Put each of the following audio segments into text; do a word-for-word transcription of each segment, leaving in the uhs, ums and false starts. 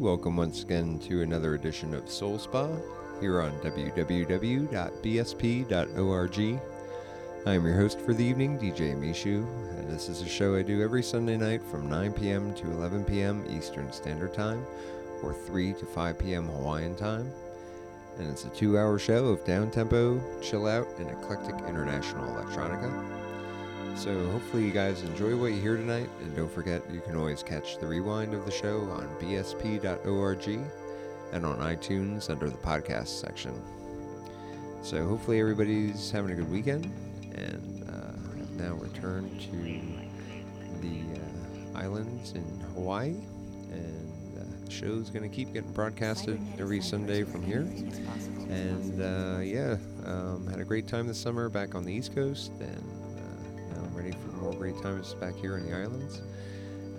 Welcome once again to another edition of Soul Spa here on w w w dot b s p dot org. I am your host for the evening, D J Meeshu, and this is a show I do every Sunday night from nine p m to eleven p m Eastern Standard Time, or three to five p m Hawaiian Time. And it's a two-hour show of down-tempo, chill-out, and eclectic international electronica. So hopefully you guys enjoy what you hear tonight, and don't forget you can always catch the rewind of the show on b s p dot org and on iTunes under the podcast section. So hopefully everybody's having a good weekend, and uh, now return to the uh, islands in Hawaii, and uh, the show's going to keep getting broadcasted every Sunday from here. And uh, yeah, um, had a great time this summer back on the East Coast, and ready for more great times back here in the islands.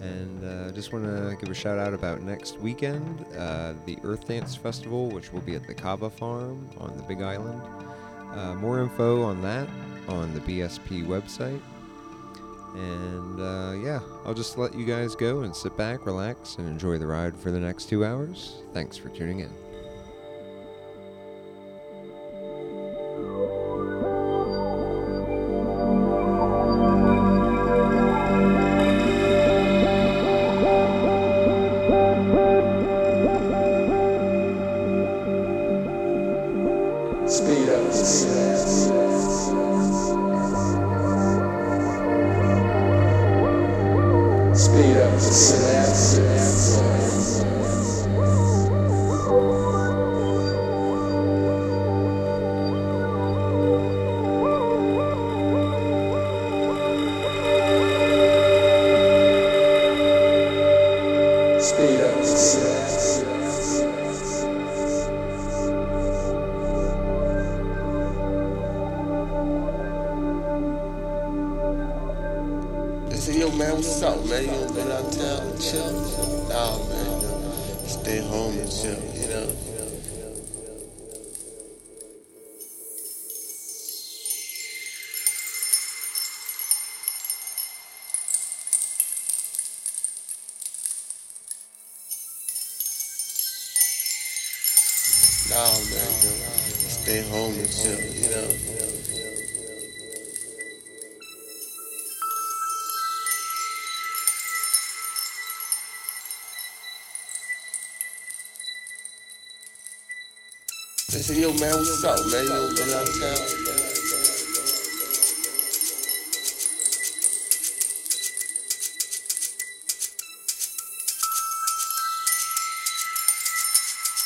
And I uh, just want to give a shout out about next weekend, uh, the Earth Dance Festival, which will be at the Kava Farm on the Big Island. Uh, more info on that on the B S P website. And uh, yeah, I'll just let you guys go and sit back, relax, and enjoy the ride for the next two hours. Thanks for tuning in. They say, yo, man, what's up, man? You don't go downtown. Stay home and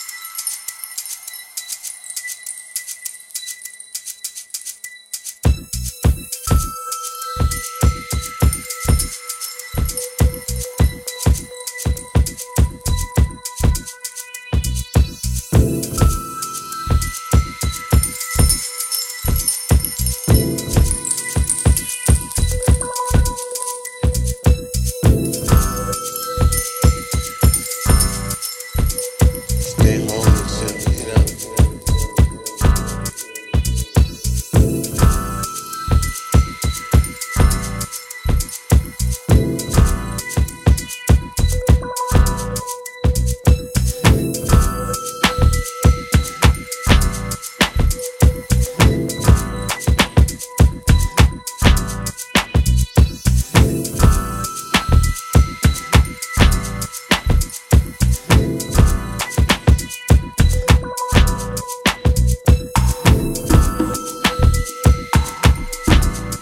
shit, you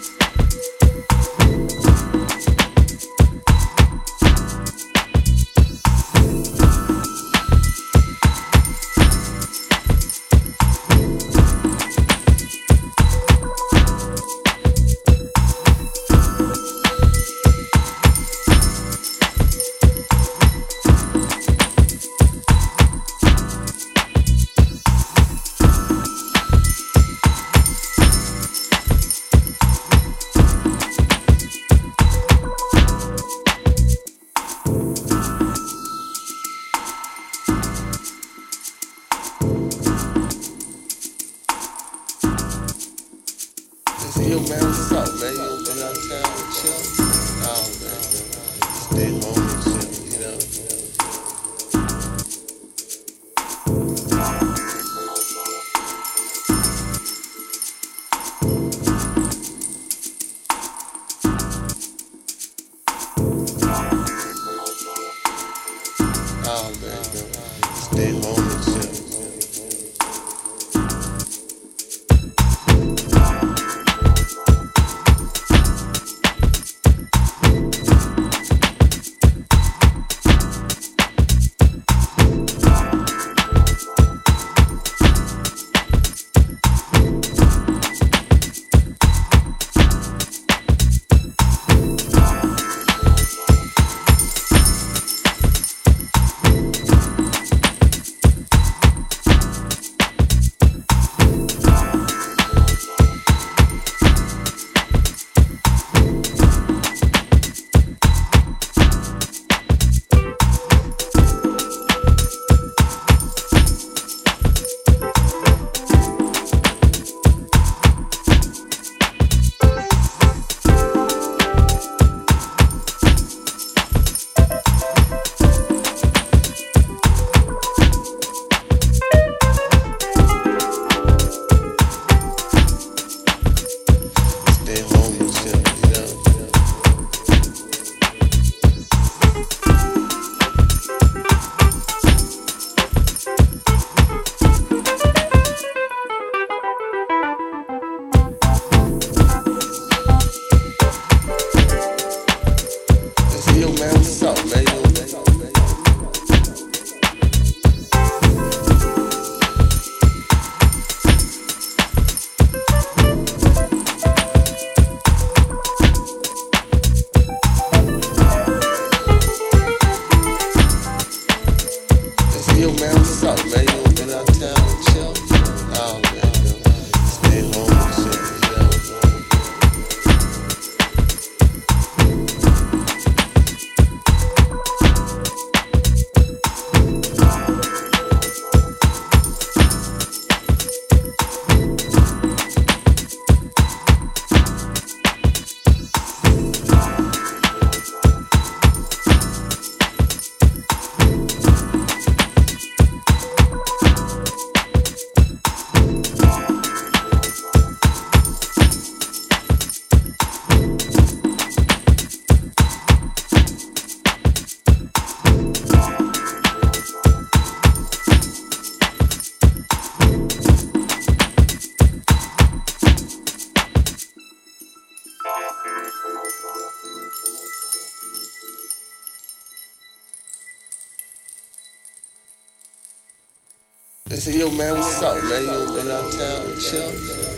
know. say, yo, man, what's up, man? You know, been out of town and chill?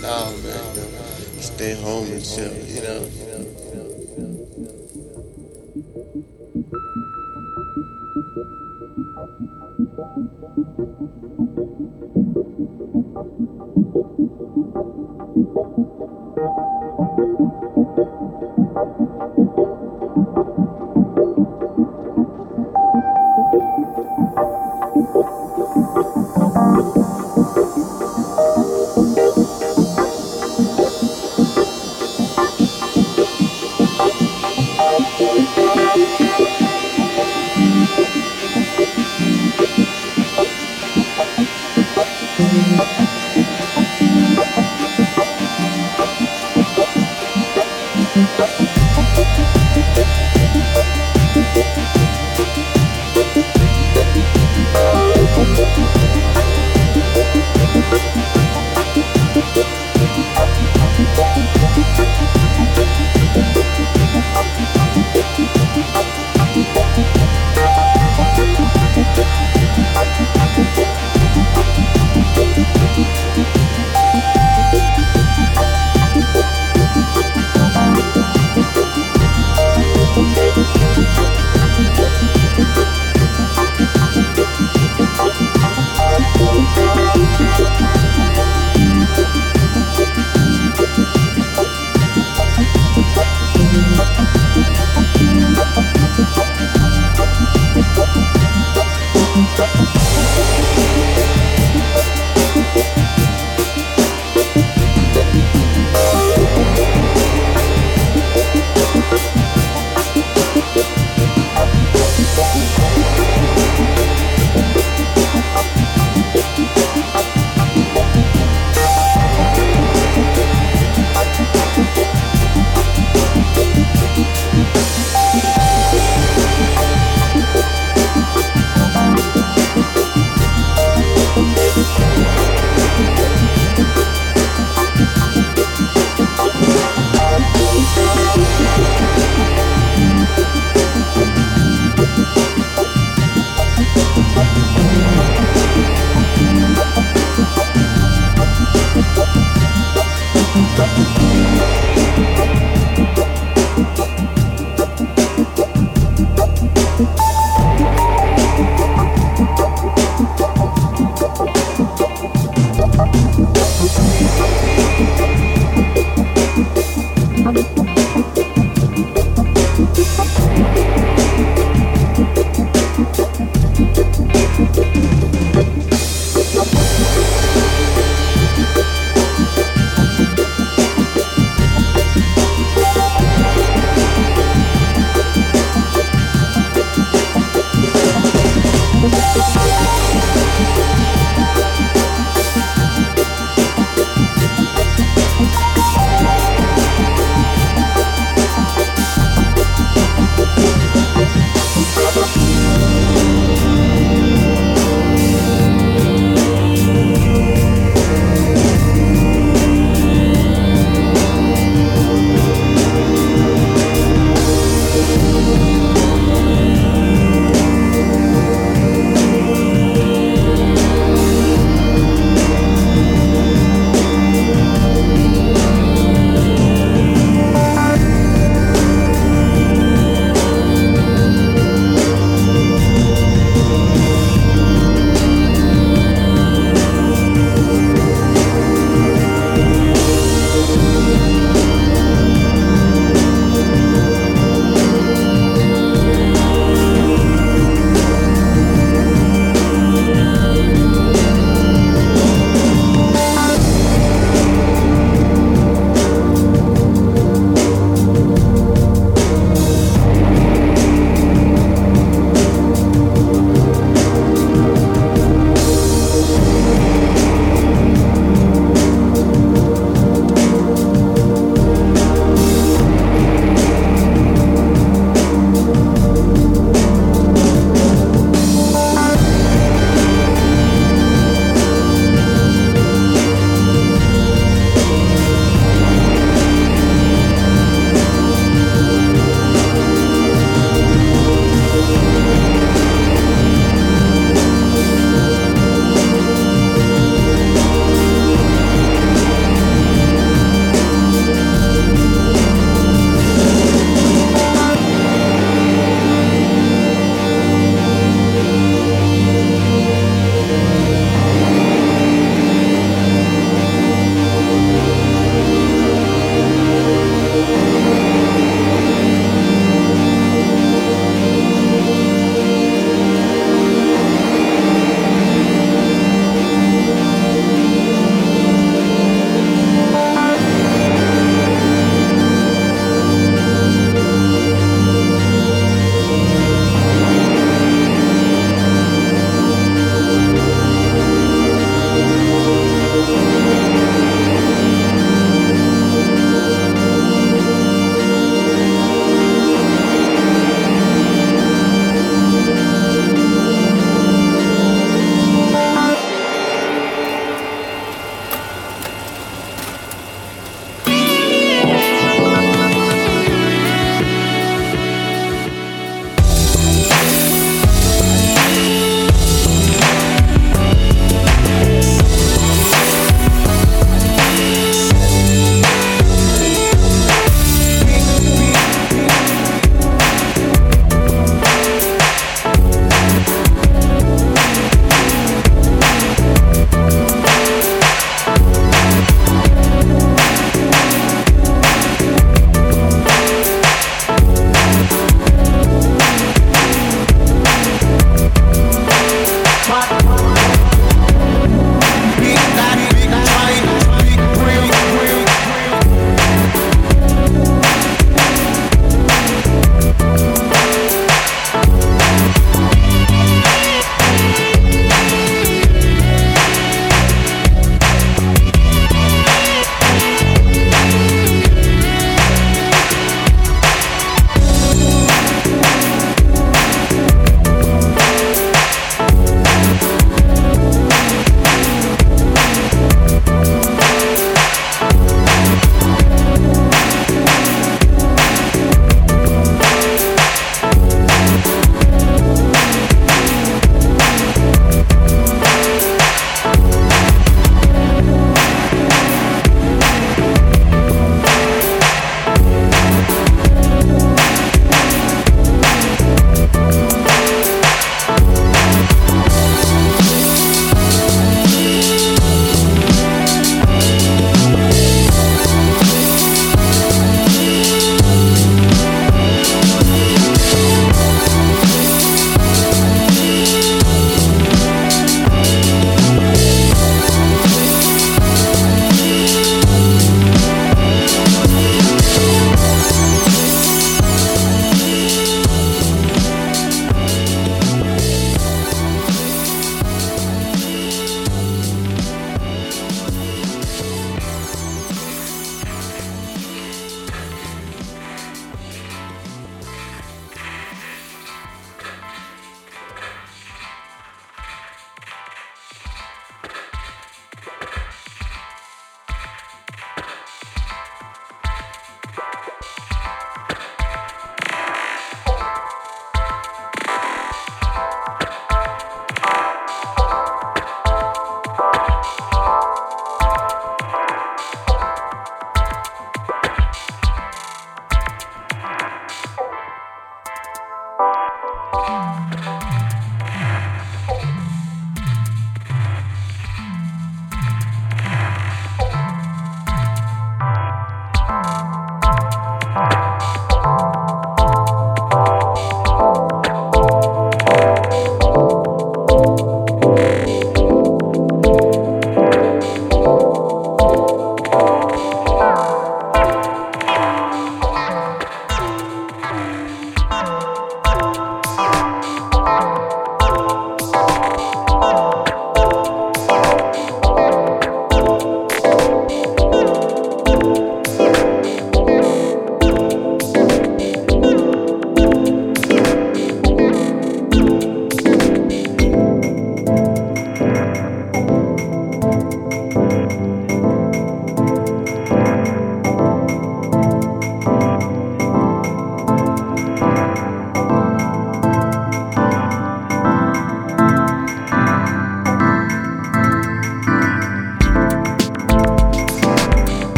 Nah, man, you know, stay home and chill, you know?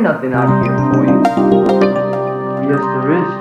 ain't nothing out here for you. Yes, there is.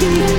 Quite sufficient.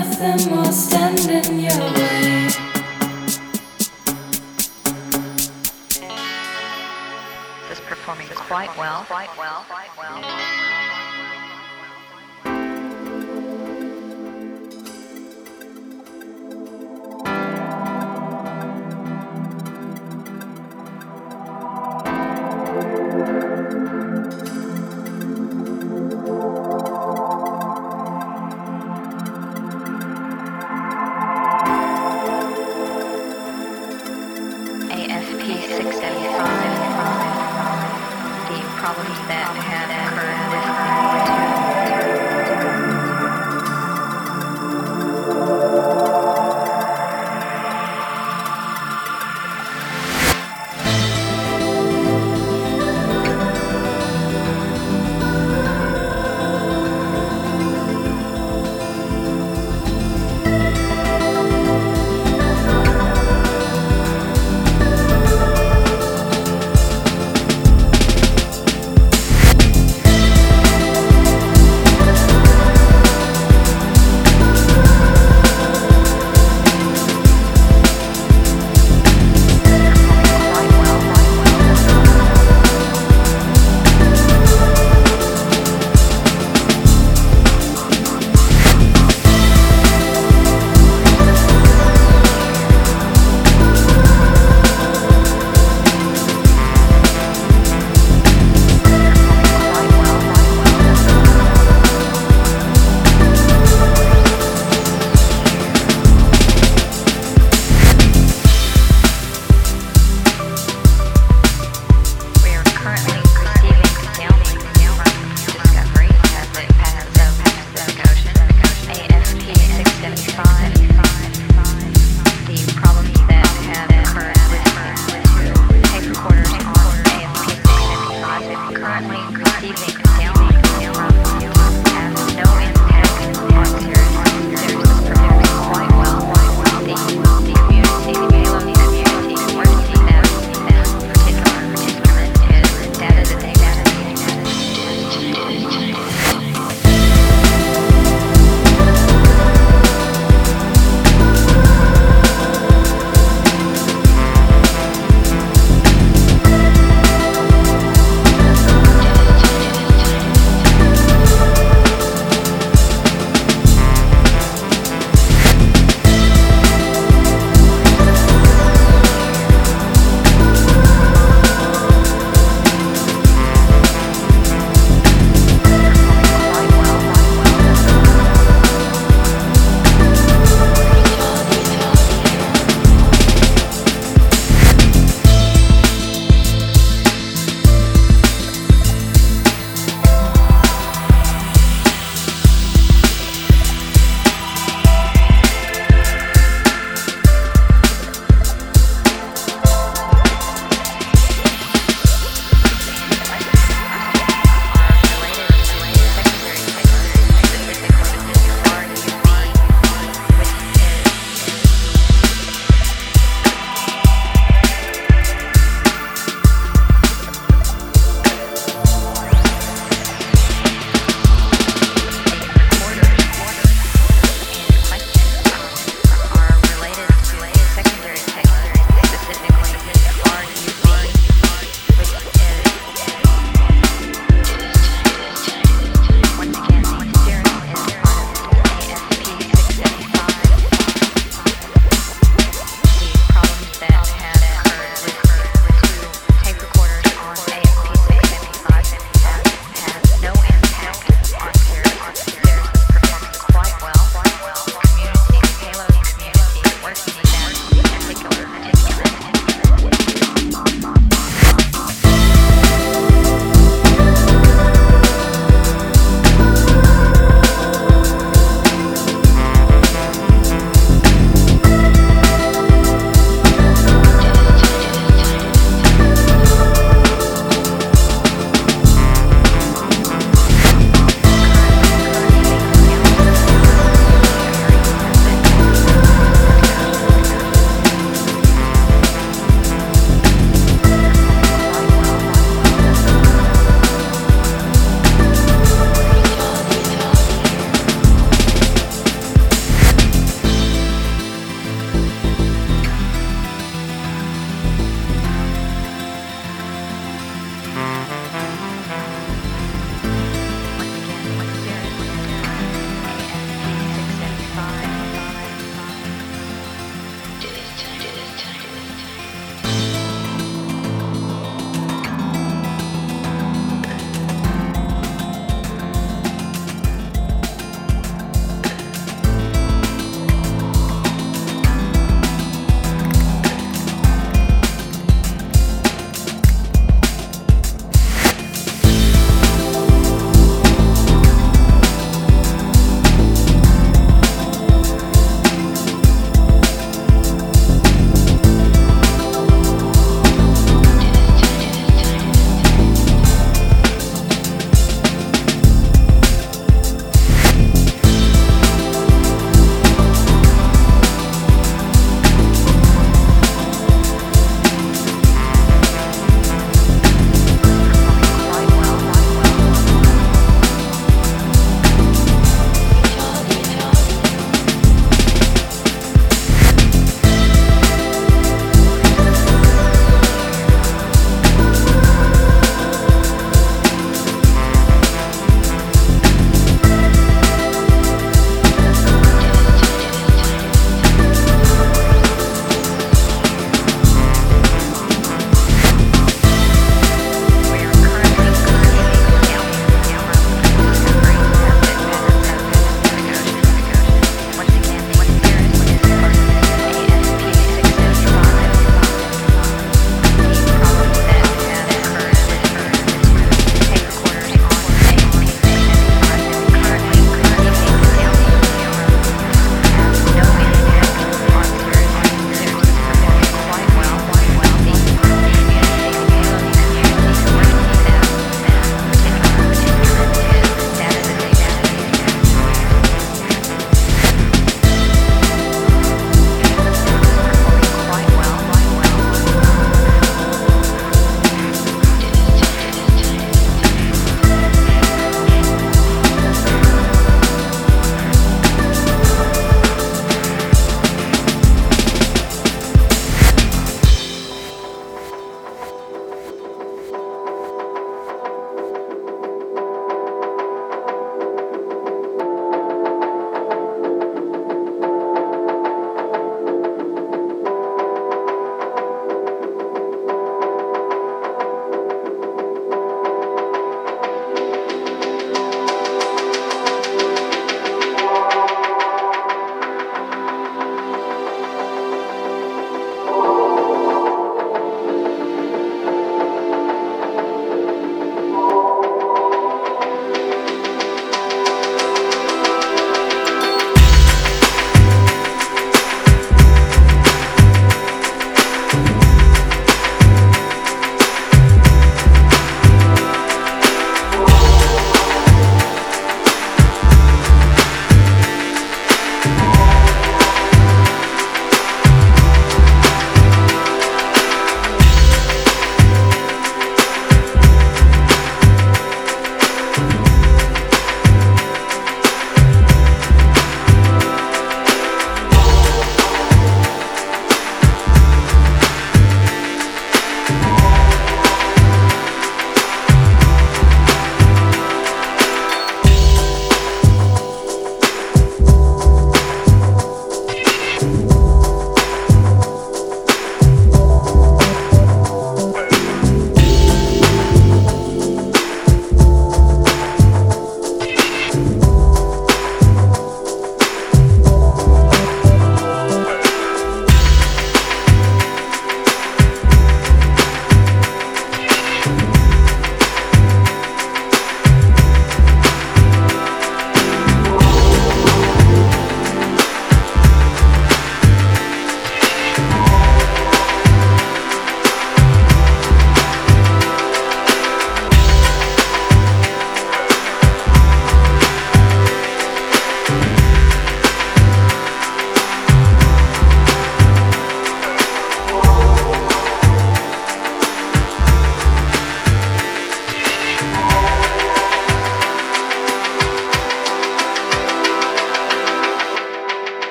nothing will stand in your way. This is performing quite well, quite well, quite well. Problems that have occurred with me.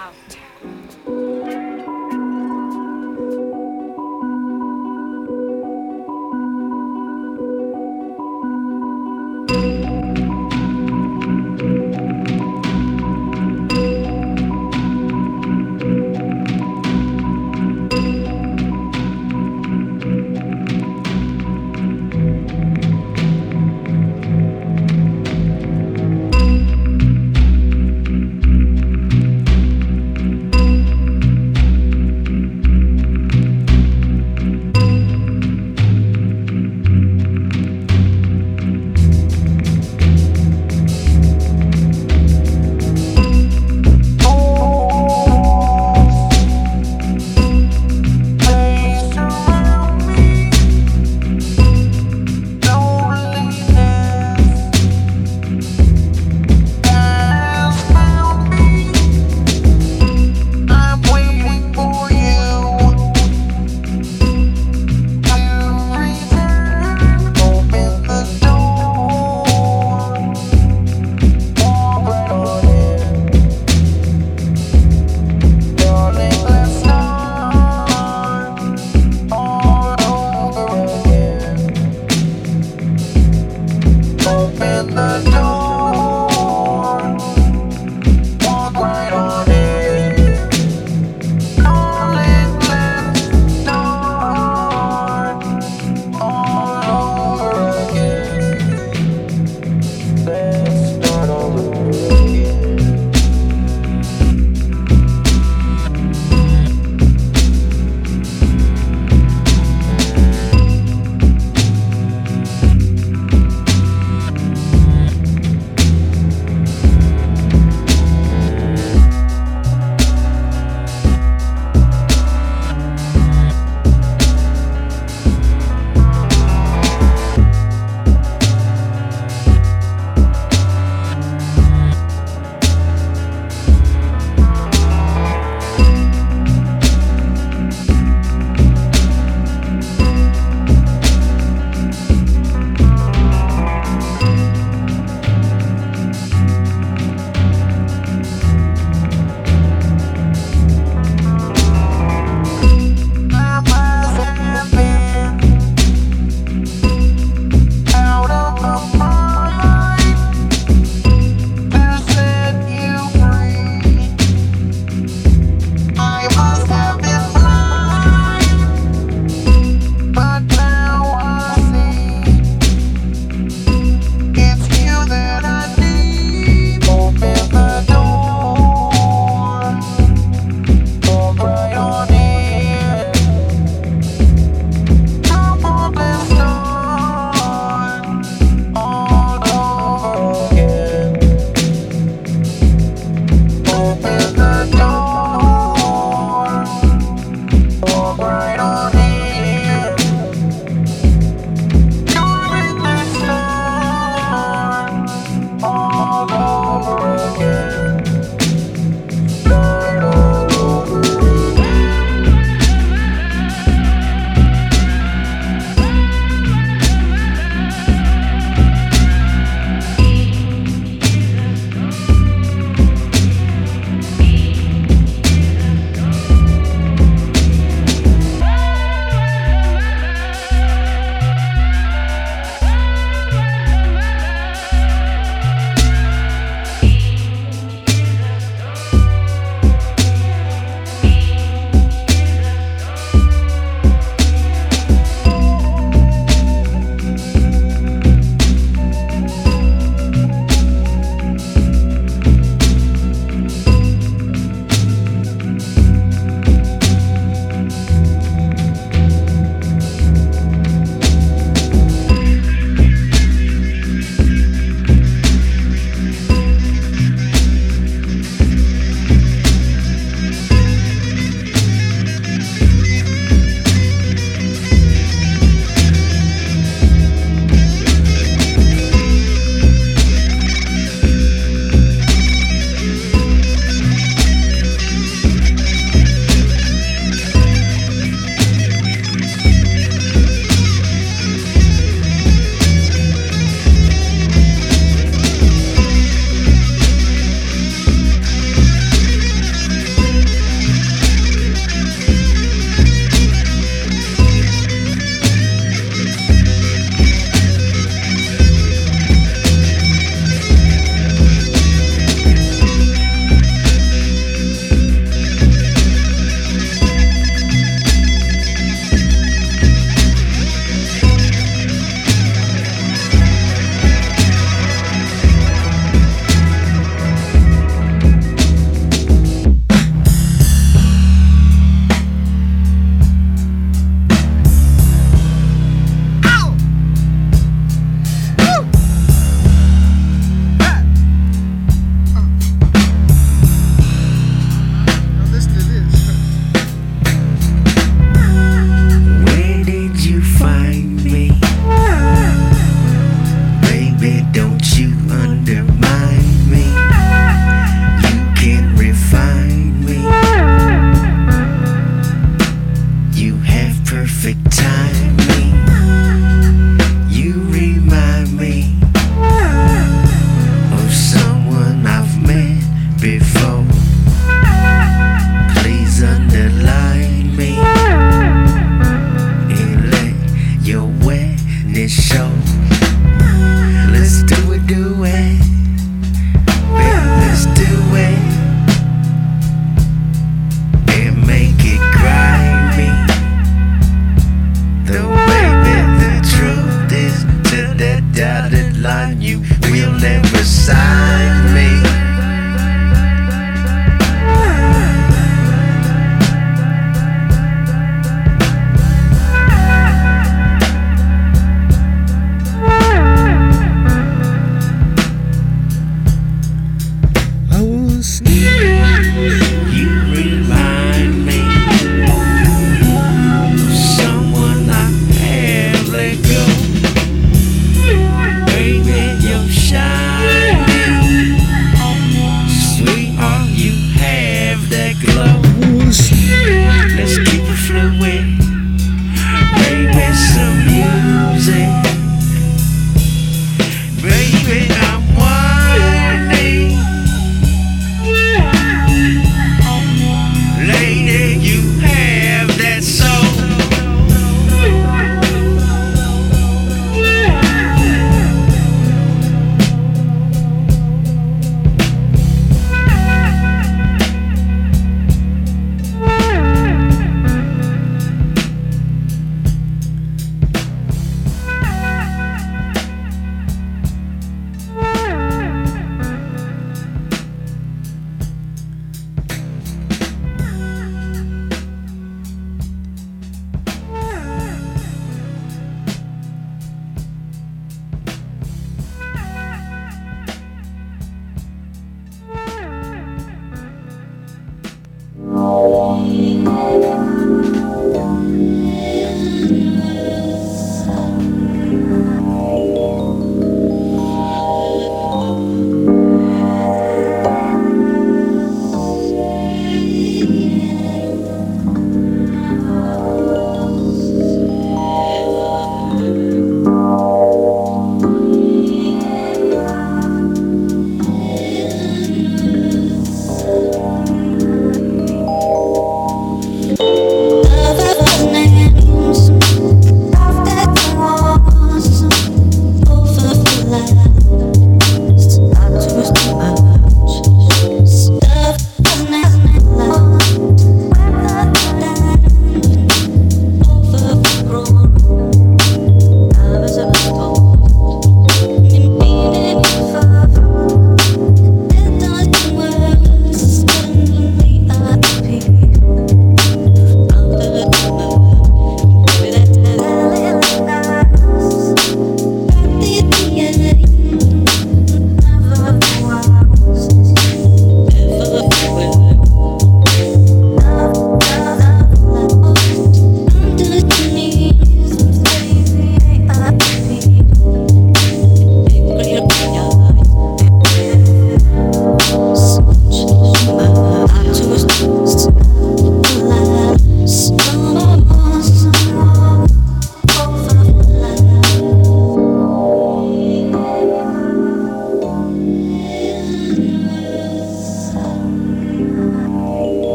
Wow.